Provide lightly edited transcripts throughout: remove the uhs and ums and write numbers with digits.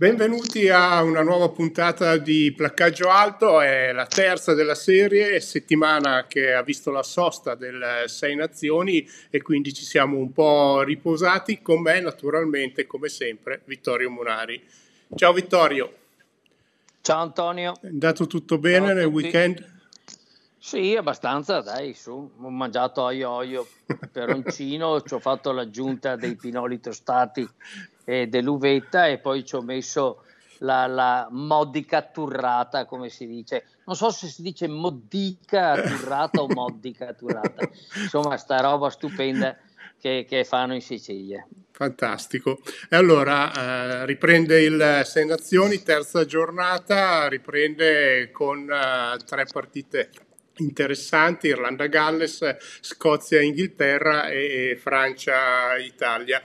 Benvenuti a una nuova puntata di Placcaggio Alto, è la terza della serie, settimana che ha visto la sosta del Sei Nazioni e quindi ci siamo un po' riposati. Con me naturalmente, come sempre, Vittorio Munari. Ciao Vittorio. Ciao Antonio. È andato tutto bene nel weekend? Sì, abbastanza, dai, su, ho mangiato olio peroncino, ci ho fatto l'aggiunta dei pinoli tostati e dell'uvetta e poi ci ho messo la modica turrata, come si dice, non so se si dice modica turrata o modica turrata, insomma sta roba stupenda che fanno in Sicilia. Fantastico. E allora riprende il Sei Nazioni, terza giornata, riprende con tre partite interessanti: Irlanda-Galles, Scozia-Inghilterra e Francia-Italia.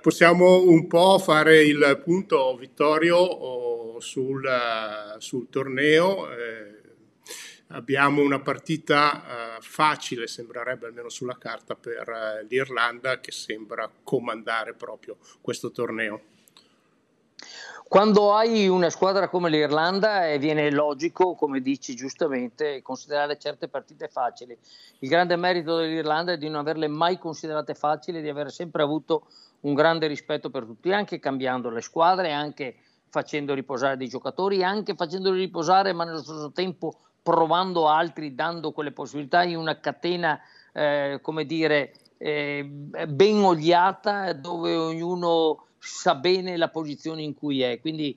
Possiamo un po' fare il punto, Vittorio, sul torneo. Abbiamo una partita facile, sembrerebbe almeno sulla carta, per l'Irlanda, che sembra comandare proprio questo torneo. Quando hai una squadra come l'Irlanda viene logico, come dici giustamente, considerare certe partite facili. Il grande merito dell'Irlanda è di non averle mai considerate facili, di aver sempre avuto un grande rispetto per tutti, anche cambiando le squadre, anche facendo riposare dei giocatori, anche facendoli riposare ma nello stesso tempo provando altri, dando quelle possibilità in una catena, come dire, ben oliata, dove ognuno sa bene la posizione in cui è. Quindi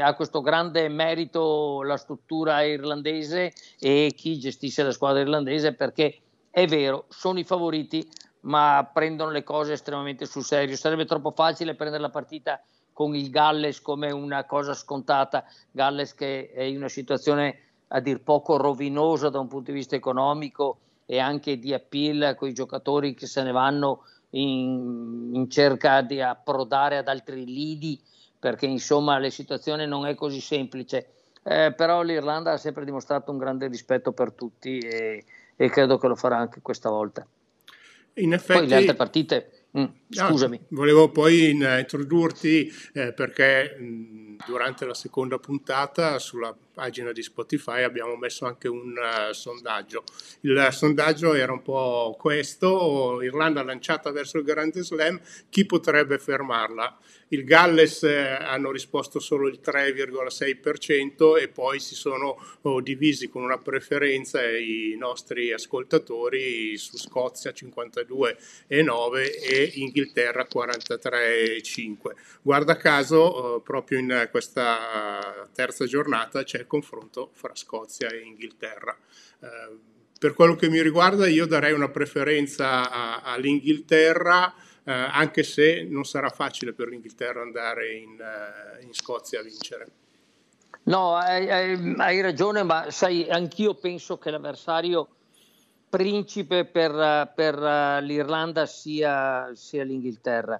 ha questo grande merito la struttura irlandese e chi gestisce la squadra irlandese, perché è vero, sono i favoriti ma prendono le cose estremamente sul serio. Sarebbe troppo facile prendere la partita con il Galles come una cosa scontata, Galles che è in una situazione a dir poco rovinosa da un punto di vista economico e anche di appeal, con i giocatori che se ne vanno in cerca di approdare ad altri lidi, perché insomma la situazione non è così semplice, però l'Irlanda ha sempre dimostrato un grande rispetto per tutti e credo che lo farà anche questa volta. In effetti, poi le altre partite... Scusami. Volevo poi introdurti perché durante la seconda puntata sulla pagina di Spotify abbiamo messo anche un sondaggio. Il sondaggio era un po' questo: Irlanda lanciata verso il Grande Slam, chi potrebbe fermarla? Il Galles hanno risposto solo il 3,6% e poi si sono divisi con una preferenza i nostri ascoltatori su Scozia 52,9 e Inghilterra 43,5. Guarda caso proprio in questa terza giornata c'è il confronto fra Scozia e Inghilterra. Per quello che mi riguarda io darei una preferenza all'Inghilterra, anche se non sarà facile per l'Inghilterra andare in Scozia a vincere. No, hai ragione, ma sai, anch'io penso che l'avversario principe per l'Irlanda sia l'Inghilterra.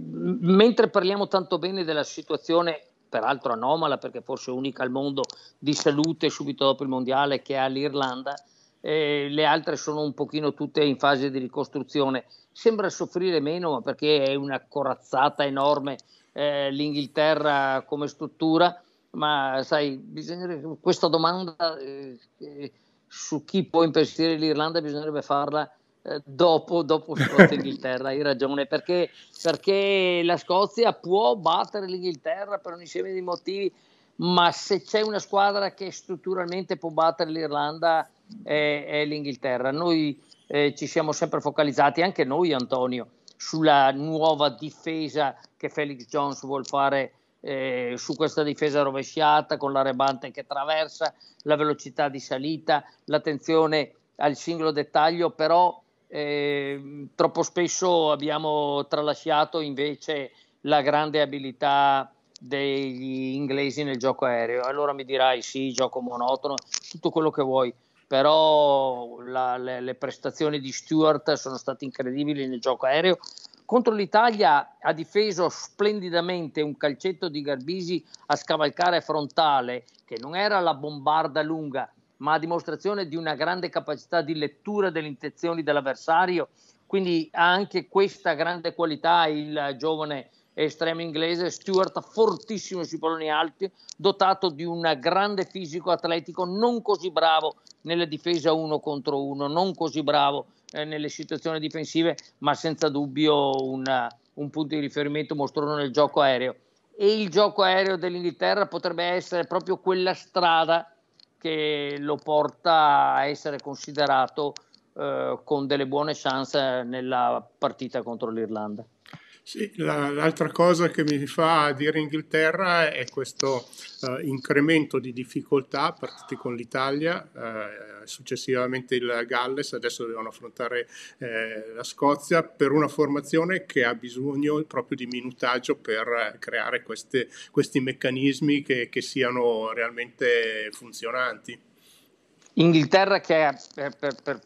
Mentre parliamo tanto bene della situazione, peraltro anomala perché forse unica al mondo, di salute subito dopo il mondiale che ha l'Irlanda, le altre sono un pochino tutte in fase di ricostruzione, sembra soffrire meno perché è una corazzata enorme l'Inghilterra come struttura, ma sai, questa domanda su chi può impensierire l'Irlanda bisognerebbe farla dopo Scozia e Inghilterra. Hai ragione, perché la Scozia può battere l'Inghilterra per un insieme di motivi, ma se c'è una squadra che strutturalmente può battere l'Irlanda è l'Inghilterra. Noi ci siamo sempre focalizzati, anche noi Antonio, sulla nuova difesa che Felix Jones vuol fare, su questa difesa rovesciata con la rebante che attraversa, la velocità di salita, l'attenzione al singolo dettaglio, però troppo spesso abbiamo tralasciato invece la grande abilità degli inglesi nel gioco aereo. Allora mi dirai sì, gioco monotono, tutto quello che vuoi, però le prestazioni di Stewart sono state incredibili nel gioco aereo. Contro l'Italia ha difeso splendidamente, un calcetto di Garbisi a scavalcare frontale, che non era la bombarda lunga, ma a dimostrazione di una grande capacità di lettura delle intenzioni dell'avversario. Quindi ha anche questa grande qualità il giovane estremo inglese, Stewart fortissimo sui palloni alti, dotato di un grande fisico atletico, non così bravo nella difesa uno contro uno, non così bravo nelle situazioni difensive, ma senza dubbio un punto di riferimento mostruoso nel gioco aereo. E il gioco aereo dell'Inghilterra potrebbe essere proprio quella strada che lo porta a essere considerato con delle buone chance nella partita contro l'Irlanda. Sì, l'altra cosa che mi fa dire Inghilterra è questo incremento di difficoltà, partiti con l'Italia, successivamente il Galles, adesso devono affrontare la Scozia, per una formazione che ha bisogno proprio di minutaggio per creare questi meccanismi che siano realmente funzionanti. Inghilterra che per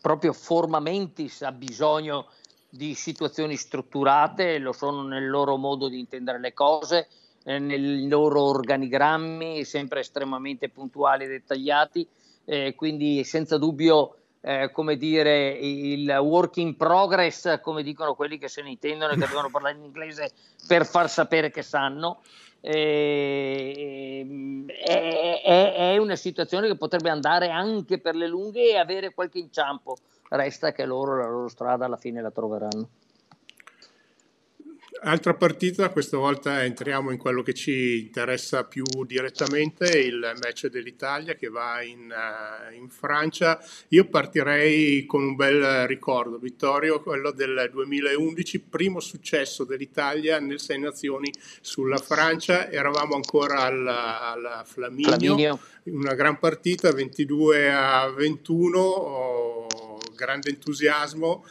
proprio forma mentis ha bisogno di situazioni strutturate, lo sono nel loro modo di intendere le cose, nei loro organigrammi, sempre estremamente puntuali e dettagliati, quindi senza dubbio come dire, il work in progress, come dicono quelli che se ne intendono e che devono parlare in inglese per far sapere che sanno, è una situazione che potrebbe andare anche per le lunghe e avere qualche inciampo. Resta che la loro strada alla fine la troveranno. Altra partita, questa volta entriamo in quello che ci interessa più direttamente, il match dell'Italia che va in Francia. Io partirei con un bel ricordo, Vittorio, quello del 2011, primo successo dell'Italia nel Sei Nazioni sulla Francia. Eravamo ancora alla Flaminio, una gran partita, 22-21, grande entusiasmo.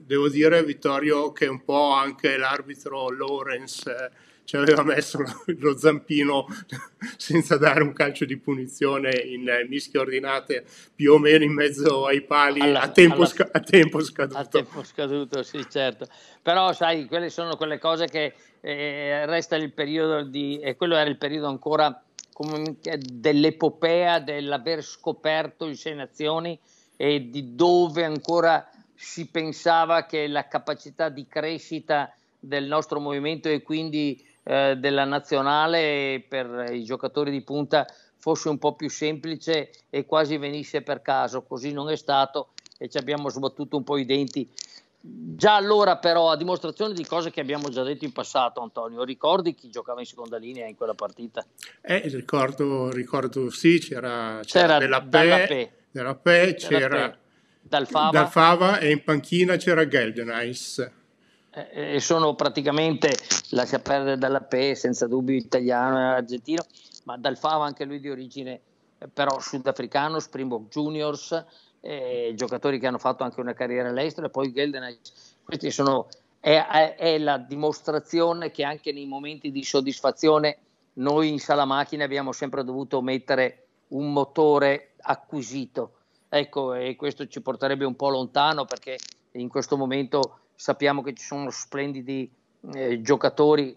Devo dire, Vittorio, che un po' anche l'arbitro Lawrence ci aveva messo lo zampino senza dare un calcio di punizione in mischie ordinate più o meno in mezzo ai pali a tempo scaduto. A tempo scaduto, sì, certo. Però sai, quelle sono quelle cose che resta il periodo quello era il periodo ancora dell'epopea dell'aver scoperto il Sei Nazioni e di dove ancora si pensava che la capacità di crescita del nostro movimento e quindi della nazionale per i giocatori di punta fosse un po' più semplice e quasi venisse per caso. Così non è stato e ci abbiamo sbattuto un po' i denti. Già allora però, a dimostrazione di cose che abbiamo già detto in passato, Antonio, ricordi chi giocava in seconda linea in quella partita? Ricordo sì, c'era Della Pe, c'era Dal Fava e in panchina c'era Geldenais. E sono praticamente, lascia perdere Dalla Pe, senza dubbio italiano e argentino, ma Dal Fava anche lui di origine però sudafricano, Springbok Juniors, giocatori che hanno fatto anche una carriera all'estero, e poi Geldenais. Questi sono è la dimostrazione che anche nei momenti di soddisfazione noi in sala macchina abbiamo sempre dovuto mettere un motore acquisito, ecco, e questo ci porterebbe un po' lontano perché in questo momento sappiamo che ci sono splendidi giocatori,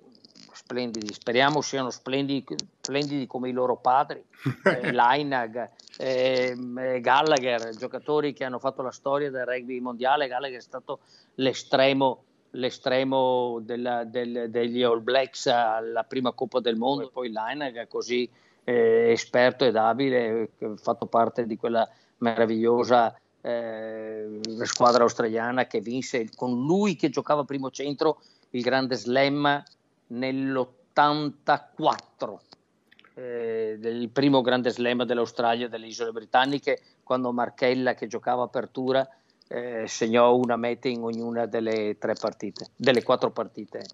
splendidi, speriamo siano splendidi come i loro padri, Lynagh, Gallagher, giocatori che hanno fatto la storia del rugby mondiale. Gallagher è stato l'estremo degli All Blacks alla prima Coppa del Mondo, e poi Lynagh così esperto ed abile, fatto parte di quella meravigliosa squadra australiana che vinse con lui che giocava primo centro il grande slam nell'84, il primo grande slam dell'Australia, delle Isole Britanniche, quando Marcella che giocava apertura segnò una meta in ognuna delle quattro partite.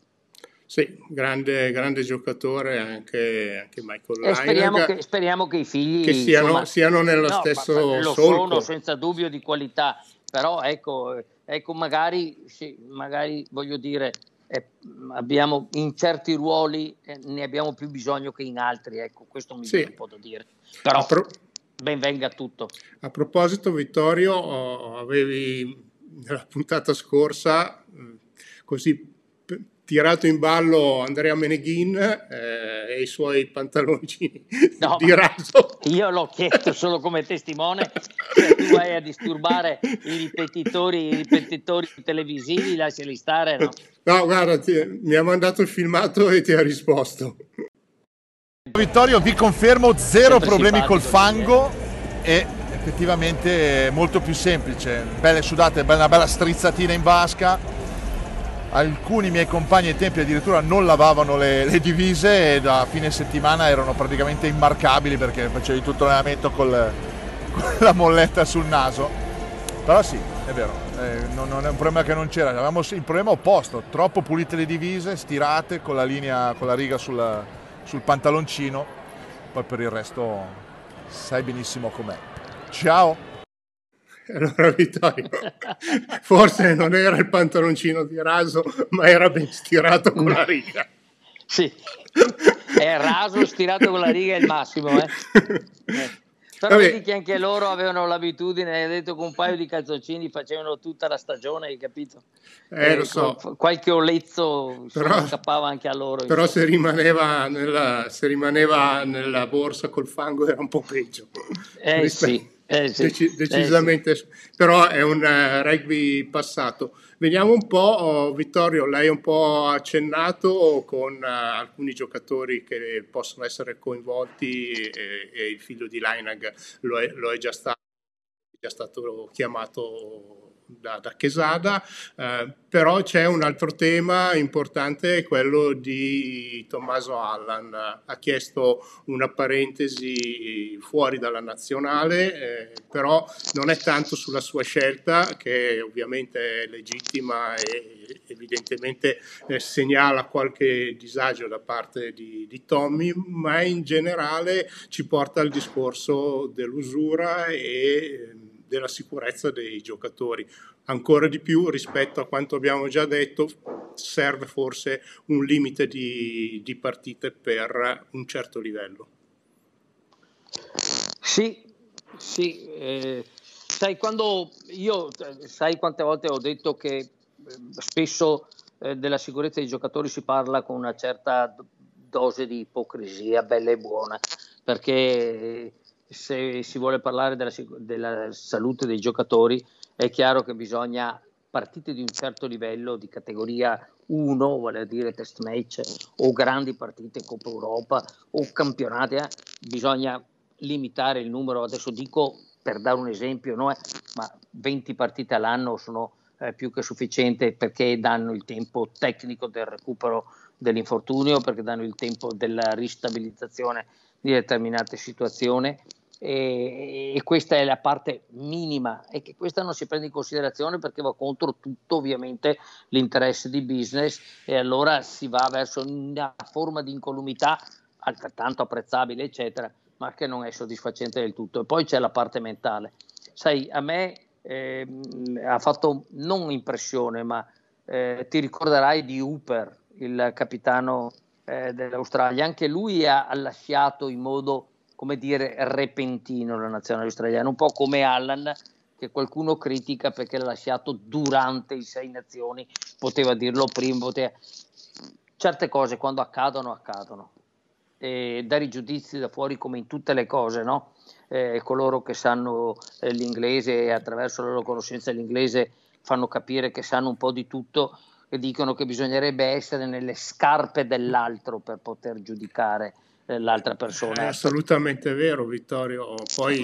Sì, grande giocatore anche Michael Lynagh. Speriamo che i figli che siano nello stesso solco. Sono senza dubbio di qualità, però ecco magari, sì, magari voglio dire, abbiamo in certi ruoli ne abbiamo più bisogno che in altri, ecco, questo mi viene un po' da dire. Però ben venga tutto. A proposito, Vittorio, avevi nella puntata scorsa così tirato in ballo Andrea Meneghin, e i suoi pantaloncini di raso. Io l'ho chiesto solo come testimone, se tu vai a disturbare i ripetitori televisivi, lasciali stare. No, guarda, mi ha mandato il filmato e ti ha risposto. Vittorio, vi confermo zero sempre problemi col fango e effettivamente molto più semplice, belle sudate, una bella strizzatina in vasca. Alcuni miei compagni ai tempi addirittura non lavavano le divise e da fine settimana erano praticamente immarcabili perché facevi tutto l'allenamento con la molletta sul naso. Però sì, è vero, non è un problema che non c'era, avevamo il problema opposto, troppo pulite le divise, stirate con la linea, con la riga sul pantaloncino, poi per il resto sai benissimo com'è. Ciao! Allora Vittorio, forse non era il pantaloncino di raso, ma era ben stirato con la riga. Sì, è raso stirato con la riga è il massimo. Però vedi che anche loro avevano l'abitudine, hai detto che un paio di calzoncini facevano tutta la stagione, hai capito? Lo so. Qualche olezzo scappava anche a loro. Però se rimaneva nella borsa col fango era un po' peggio. Sì. Sì, decisamente, sì. Però è un rugby passato. Vediamo un po', Vittorio, lei un po' accennato con alcuni giocatori che possono essere coinvolti e il figlio di Lynagh lo è già stato chiamato da Quesada, però c'è un altro tema importante, quello di Tommaso Allan. Ha chiesto una parentesi fuori dalla nazionale, però non è tanto sulla sua scelta, che ovviamente è legittima e evidentemente segnala qualche disagio da parte di Tommy, ma in generale ci porta al discorso dell'usura e della sicurezza dei giocatori. Ancora di più rispetto a quanto abbiamo già detto, serve forse un limite di partite per un certo livello. Sì, sai, quando io, sai quante volte ho detto che spesso della sicurezza dei giocatori si parla con una certa dose di ipocrisia bella e buona, perché se si vuole parlare della salute dei giocatori è chiaro che bisogna partite di un certo livello, di categoria 1, vale a dire test match o grandi partite Coppa Europa o campionati, bisogna limitare il numero. Adesso dico, per dare un esempio, no? Ma 20 partite all'anno sono più che sufficiente, perché danno il tempo tecnico del recupero dell'infortunio, perché danno il tempo della ristabilizzazione di determinate situazioni. E questa è la parte minima, e che questa non si prende in considerazione perché va contro tutto ovviamente l'interesse di business, e allora si va verso una forma di incolumità altrettanto apprezzabile eccetera, ma che non è soddisfacente del tutto. E poi c'è la parte mentale. Sai, a me ha fatto non impressione, ma ti ricorderai di Hooper, il capitano dell'Australia. Anche lui ha lasciato in modo, come dire, repentino la nazionale australiana, un po' come Allan, che qualcuno critica perché l'ha lasciato durante i Sei Nazioni, poteva dirlo prima, Certe cose quando accadono, e dare i giudizi da fuori come in tutte le cose, no? Coloro che sanno l'inglese e attraverso la loro conoscenza dell'inglese fanno capire che sanno un po' di tutto, e dicono che bisognerebbe essere nelle scarpe dell'altro per poter giudicare l'altra persona. È assolutamente vero, Vittorio. Poi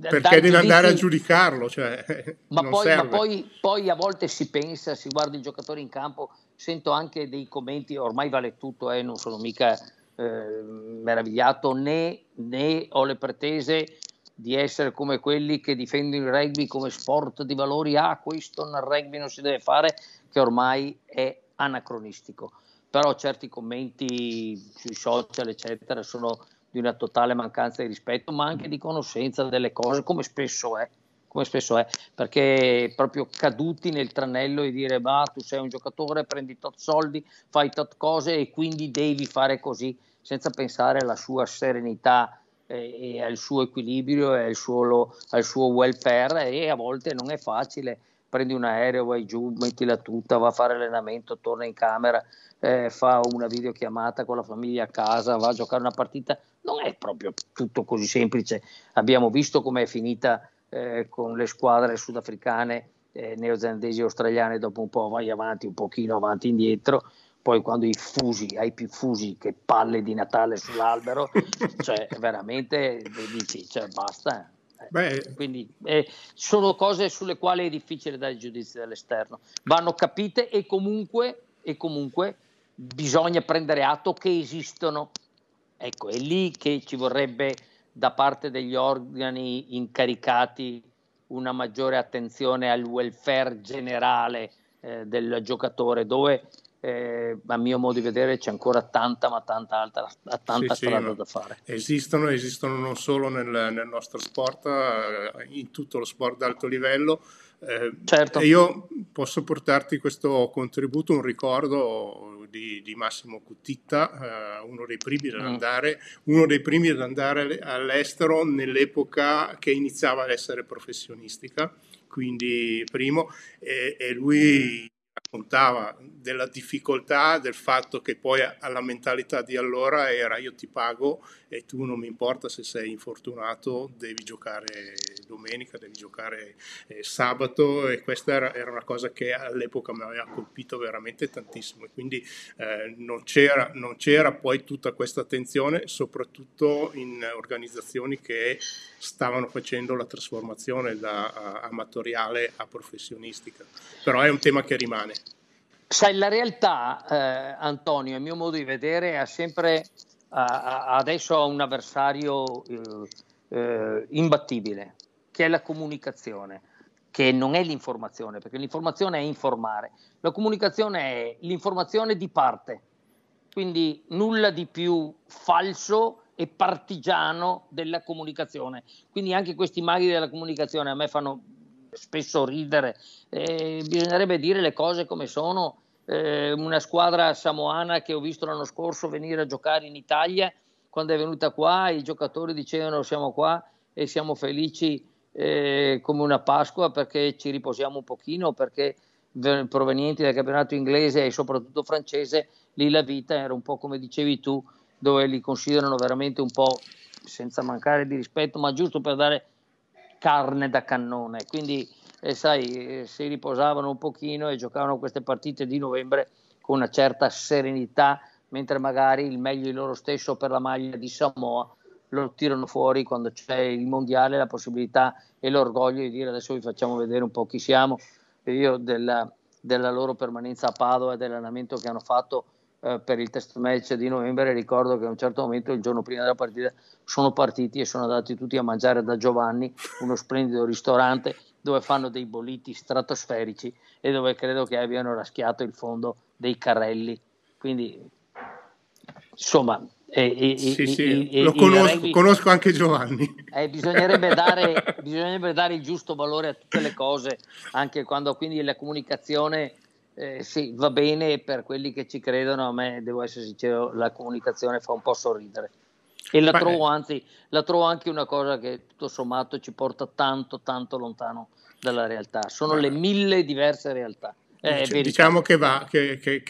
perché devi andare a giudicarlo? Cioè, ma poi a volte si pensa, si guarda il giocatore in campo, sento anche dei commenti, ormai vale tutto, non sono mica meravigliato né ho le pretese di essere come quelli che difendono il rugby come sport di valori. Questo nel rugby non si deve fare, che ormai è anacronistico. Però certi commenti sui social eccetera sono di una totale mancanza di rispetto, ma anche di conoscenza delle cose, come spesso è, perché proprio caduti nel tranello di dire ma tu sei un giocatore, prendi tot soldi, fai tot cose e quindi devi fare così, senza pensare alla sua serenità e al suo equilibrio e al suo welfare. E a volte non è facile, prendi un aereo, vai giù, metti la tuta, va a fare allenamento, torna in camera, fa una videochiamata con la famiglia a casa, va a giocare una partita. Non è proprio tutto così semplice. Abbiamo visto com'è finita con le squadre sudafricane, neozelandesi e australiane, dopo un po' vai avanti, un pochino avanti e indietro, poi quando hai più fusi che palle di Natale sull'albero, cioè veramente dici, cioè, basta. Quindi sono cose sulle quali è difficile dare giudizi dall'esterno, vanno capite e comunque bisogna prendere atto che esistono. Ecco, è lì che ci vorrebbe da parte degli organi incaricati una maggiore attenzione al welfare generale del giocatore, dove a mio modo di vedere c'è ancora tanta strada da fare. Esistono non solo nel nostro sport, in tutto lo sport d'alto livello. Certo. E io posso portarti questo contributo, un ricordo di Massimo Cutitta, uno dei primi ad andare all'estero nell'epoca che iniziava ad essere professionistica, quindi primo, e lui raccontava della difficoltà, del fatto che poi alla mentalità di allora era: io ti pago e tu non mi importa se sei infortunato, devi giocare domenica, devi giocare sabato, e questa era una cosa che all'epoca mi aveva colpito veramente tantissimo, e quindi non c'era poi tutta questa attenzione, soprattutto in organizzazioni che stavano facendo la trasformazione da amatoriale a professionistica. Però è un tema che rimane. Sai, la realtà, Antonio, a mio modo di vedere, ha sempre adesso un avversario imbattibile, che è la comunicazione, che non è l'informazione, perché l'informazione è informare, la comunicazione è l'informazione di parte, quindi nulla di più falso e partigiano della comunicazione. Quindi anche questi maghi della comunicazione a me fanno spesso ridere. Bisognerebbe dire le cose come sono. Una squadra samoana che ho visto l'anno scorso venire a giocare in Italia, quando è venuta qua i giocatori dicevano: siamo qua e siamo felici come una Pasqua, perché ci riposiamo un pochino, perché provenienti dal campionato inglese e soprattutto francese, lì la vita era un po' come dicevi tu, dove li considerano veramente un po', senza mancare di rispetto, ma giusto per dare carne da cannone. Quindi si riposavano un pochino e giocavano queste partite di novembre con una certa serenità, mentre magari il meglio di loro stesso per la maglia di Samoa lo tirano fuori quando c'è il mondiale, la possibilità e l'orgoglio di dire: adesso vi facciamo vedere un po' chi siamo. Io della loro permanenza a Padova e dell'allenamento che hanno fatto per il test match di novembre, ricordo che a un certo momento, il giorno prima della partita, sono partiti e sono andati tutti a mangiare da Giovanni, uno splendido ristorante dove fanno dei bolliti stratosferici e dove credo che abbiano raschiato il fondo dei carrelli. Quindi insomma, conosco anche Giovanni. Bisognerebbe dare il giusto valore a tutte le cose, anche quando, quindi, la comunicazione sì, va bene per quelli che ci credono. A me, devo essere sincero, la comunicazione fa un po' sorridere e la trovo anche una cosa che tutto sommato ci porta tanto lontano dalla realtà. Sono le mille diverse realtà. Diciamo che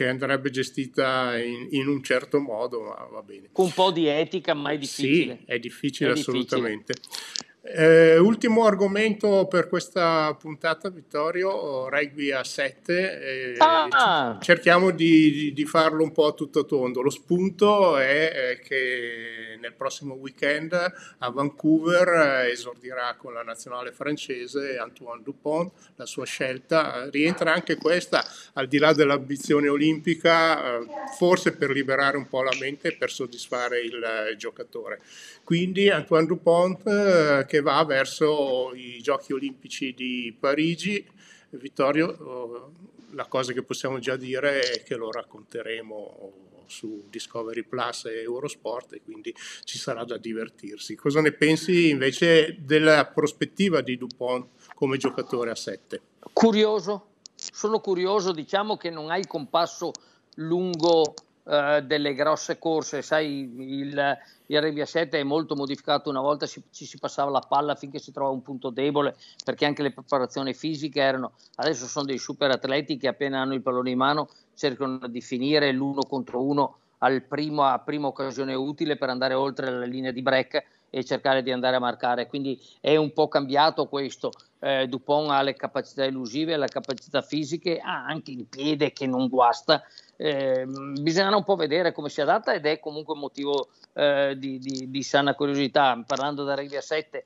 andrebbe gestita in un certo modo, ma va bene. Con un po' di etica, ma è difficile. Sì, è difficile assolutamente. Ultimo argomento per questa puntata, Vittorio, rugby a 7. Cerchiamo di farlo un po' tutto tondo. Lo spunto è che nel prossimo weekend a Vancouver esordirà con la nazionale francese Antoine Dupont. La sua scelta rientra anche questa, al di là dell'ambizione olimpica, forse per liberare un po' la mente, per soddisfare il giocatore. Quindi Antoine Dupont che va verso i Giochi Olimpici di Parigi. Vittorio, la cosa che possiamo già dire è che lo racconteremo su Discovery Plus e Eurosport, e quindi ci sarà da divertirsi. Cosa ne pensi invece della prospettiva di Dupont come giocatore a 7? Curioso, sono curioso. Diciamo che non ha il compasso lungo delle grosse corse, sai, il Rebbia 7 è molto modificato, una volta ci si passava la palla finché si trovava un punto debole, perché anche le preparazioni fisiche erano, adesso sono dei super atleti che appena hanno il pallone in mano cercano di finire l'uno contro uno a prima occasione utile per andare oltre la linea di break e cercare di andare a marcare, quindi è un po' cambiato questo. Dupont ha le capacità elusive, la capacità fisiche, ha anche il piede che non guasta. Bisognerà un po' vedere come si adatta, ed è comunque motivo di sana curiosità. Parlando da Rebbia 7,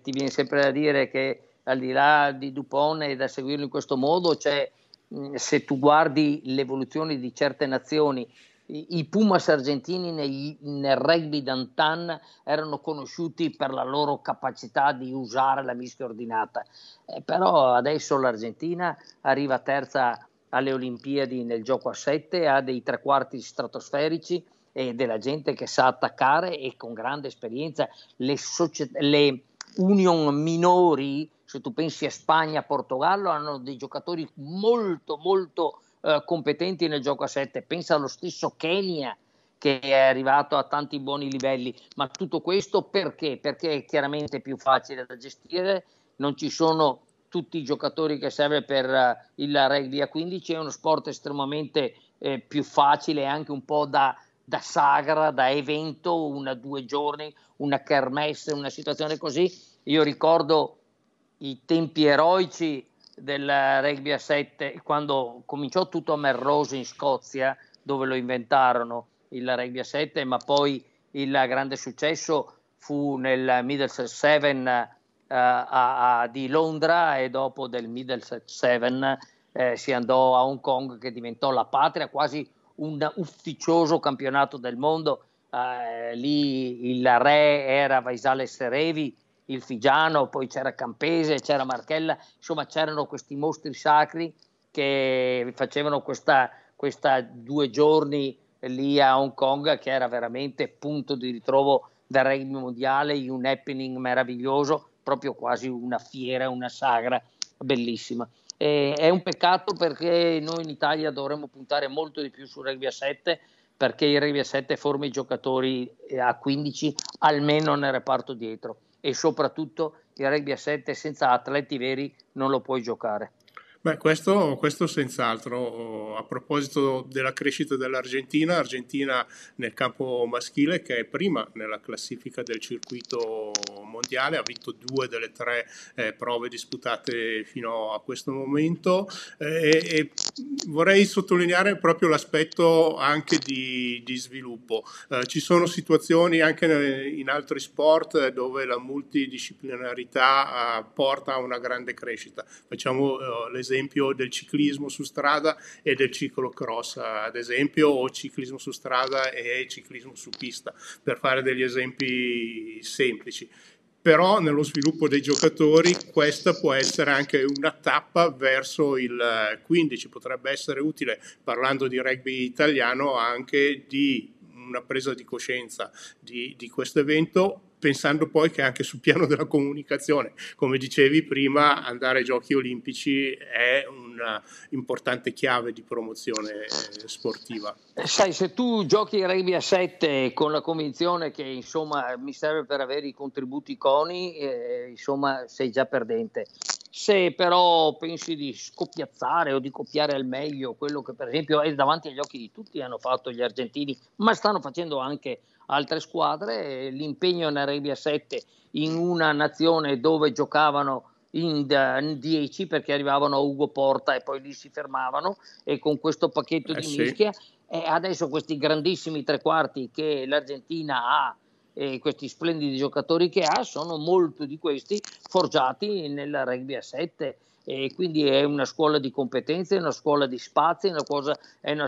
ti viene sempre da dire che al di là di Dupont e da seguirlo in questo modo, cioè, se tu guardi l'evoluzione di certe nazioni, i Pumas argentini nel rugby d'antan erano conosciuti per la loro capacità di usare la mischia ordinata, però adesso l'Argentina arriva terza alle Olimpiadi nel gioco a 7, ha dei tre quarti stratosferici e della gente che sa attaccare e con grande esperienza. Le union minori, se tu pensi a Spagna, Portogallo, hanno dei giocatori molto competenti nel gioco a 7, pensa allo stesso Kenya che è arrivato a tanti buoni livelli, ma tutto questo perché? Perché è chiaramente più facile da gestire, non ci sono tutti i giocatori che serve per il rugby a 15, è uno sport estremamente più facile, anche un po' da sagra, da evento, due giorni, una kermesse, una situazione così. Io ricordo i tempi eroici del rugby a 7, quando cominciò tutto a Melrose in Scozia, dove lo inventarono il rugby a 7, ma poi il grande successo fu nel Middlesex 7 di Londra, e dopo del Middlesex 7 si andò a Hong Kong, che diventò la patria, quasi un ufficioso campionato del mondo. Lì il re era Waisale Serevi, il figiano, poi c'era Campese, c'era Marcella, insomma c'erano questi mostri sacri che facevano questa due giorni lì a Hong Kong, che era veramente punto di ritrovo del rugby mondiale, in un happening meraviglioso, proprio quasi una fiera, una sagra bellissima. È un peccato, perché noi in Italia dovremmo puntare molto di più sul rugby a 7, perché il rugby a 7 forma i giocatori a 15 almeno nel reparto dietro, e soprattutto il rugby a 7 senza atleti veri non lo puoi giocare. Beh, questo senz'altro. A proposito della crescita dell'Argentina, Argentina nel campo maschile che è prima nella classifica del circuito mondiale, ha vinto 2 delle 3 prove disputate fino a questo momento, e vorrei sottolineare proprio l'aspetto anche di sviluppo. Ci sono situazioni anche in altri sport dove la multidisciplinarità porta a una grande crescita. Facciamo l'esempio del ciclismo su strada e del ciclocross, ad esempio, o ciclismo su strada e ciclismo su pista, per fare degli esempi semplici. Però nello sviluppo dei giocatori questa può essere anche una tappa verso il 15, potrebbe essere utile, parlando di rugby italiano, anche di una presa di coscienza di questo evento, pensando poi che anche sul piano della comunicazione, come dicevi prima, andare ai Giochi Olimpici è una importante chiave di promozione sportiva. Sai, se tu giochi in rugby a 7 con la convinzione che insomma mi serve per avere i contributi CONI, insomma sei già perdente. Se però pensi di scoppiazzare o di copiare al meglio quello che per esempio è davanti agli occhi di tutti hanno fatto gli argentini, ma stanno facendo anche altre squadre, l'impegno nel rugby a 7 in una nazione dove giocavano in 10 perché arrivavano a Hugo Porta e poi lì si fermavano, e con questo pacchetto di mischia, e adesso questi grandissimi tre quarti che l'Argentina ha, e questi splendidi giocatori che ha, sono molto di questi forgiati nel rugby a 7, e quindi è una scuola di competenze, è una scuola di spazi, è una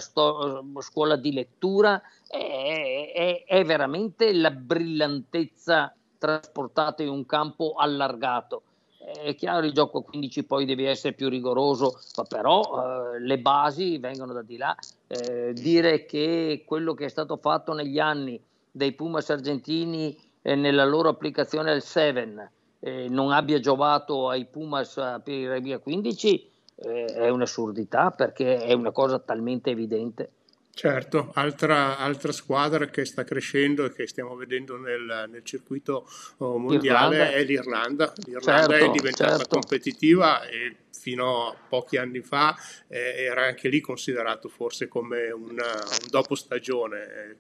scuola di lettura, è veramente la brillantezza trasportata in un campo allargato. È chiaro, il gioco a 15 poi deve essere più rigoroso, ma però le basi vengono da di là. Dire che quello che è stato fatto negli anni dei Pumas argentini nella loro applicazione al 7 non abbia giovato ai Pumas per il rugby a 15 è un'assurdità, perché è una cosa talmente evidente. Certo, altra squadra che sta crescendo e che stiamo vedendo nel circuito mondiale è l'Irlanda. L'Irlanda è diventata competitiva e fino a pochi anni fa era anche lì considerato forse come un dopo stagione.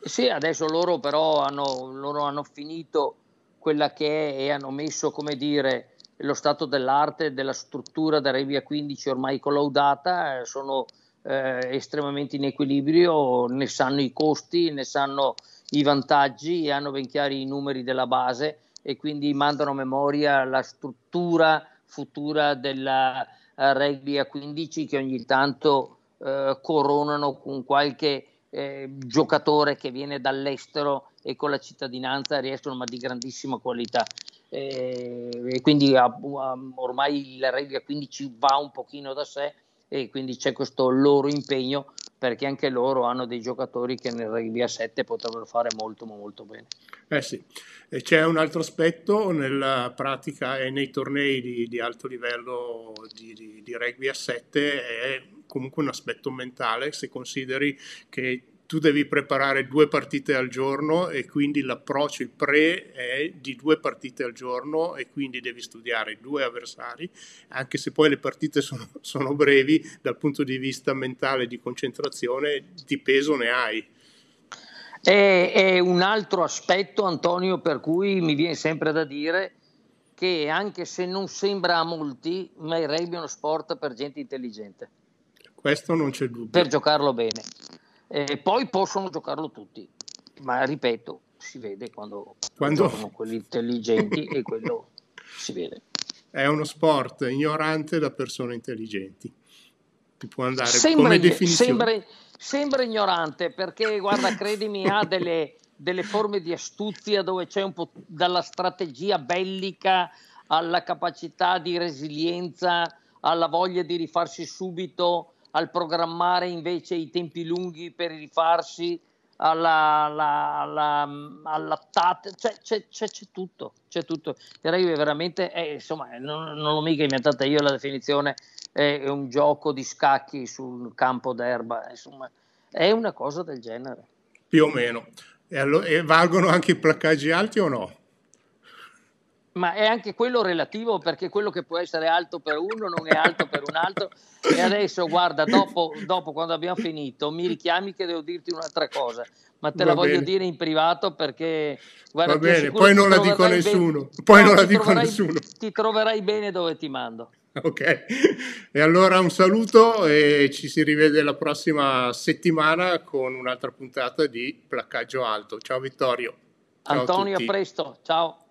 Sì, adesso loro però hanno finito quella che è e hanno messo, come dire, lo stato dell'arte della struttura da Revia 15 ormai collaudata, sono estremamente in equilibrio, ne sanno i costi, ne sanno i vantaggi e hanno ben chiari i numeri della base e quindi mandano a memoria la struttura futura della Rugby a 15 che ogni tanto coronano con qualche giocatore che viene dall'estero e con la cittadinanza riescono, ma di grandissima qualità, e quindi ormai la Rugby a 15 va un pochino da sé e quindi c'è questo loro impegno perché anche loro hanno dei giocatori che nel rugby a 7 potrebbero fare molto molto bene. Sì, e c'è un altro aspetto nella pratica e nei tornei di alto livello di rugby a 7 è comunque un aspetto mentale, se consideri che tu devi preparare 2 partite al giorno e quindi l'approccio, il pre è di 2 partite al giorno e quindi devi studiare 2 avversari, anche se poi le partite sono brevi, dal punto di vista mentale di concentrazione di peso ne hai. È un altro aspetto, Antonio, per cui mi viene sempre da dire che anche se non sembra a molti, ma il rugby è uno sport per gente intelligente. Questo non c'è dubbio. Per giocarlo bene. E poi possono giocarlo tutti, ma ripeto, si vede quando sono quelli intelligenti e quello si vede. È uno sport ignorante da persone intelligenti. Ti può andare come definizione. Sembra ignorante perché, guarda, credimi, ha delle forme di astuzia dove c'è un po' dalla strategia bellica alla capacità di resilienza, alla voglia di rifarsi subito, al programmare invece i tempi lunghi per rifarsi, c'è tutto. Direi veramente, insomma, non l'ho mica inventata io la definizione, è un gioco di scacchi sul campo d'erba, insomma, è una cosa del genere. Più o meno. E valgono anche i placcaggi alti o no? Ma è anche quello relativo, perché quello che può essere alto per uno non è alto per un altro. E adesso guarda, dopo quando abbiamo finito mi richiami che devo dirti un'altra cosa, ma te la voglio dire in privato perché guarda, va bene, poi non la dico a nessuno, ti troverai bene dove ti mando. Ok, e allora un saluto e ci si rivede la prossima settimana con un'altra puntata di Placcaggio Alto. Ciao Vittorio, ciao Antonio, a presto, ciao.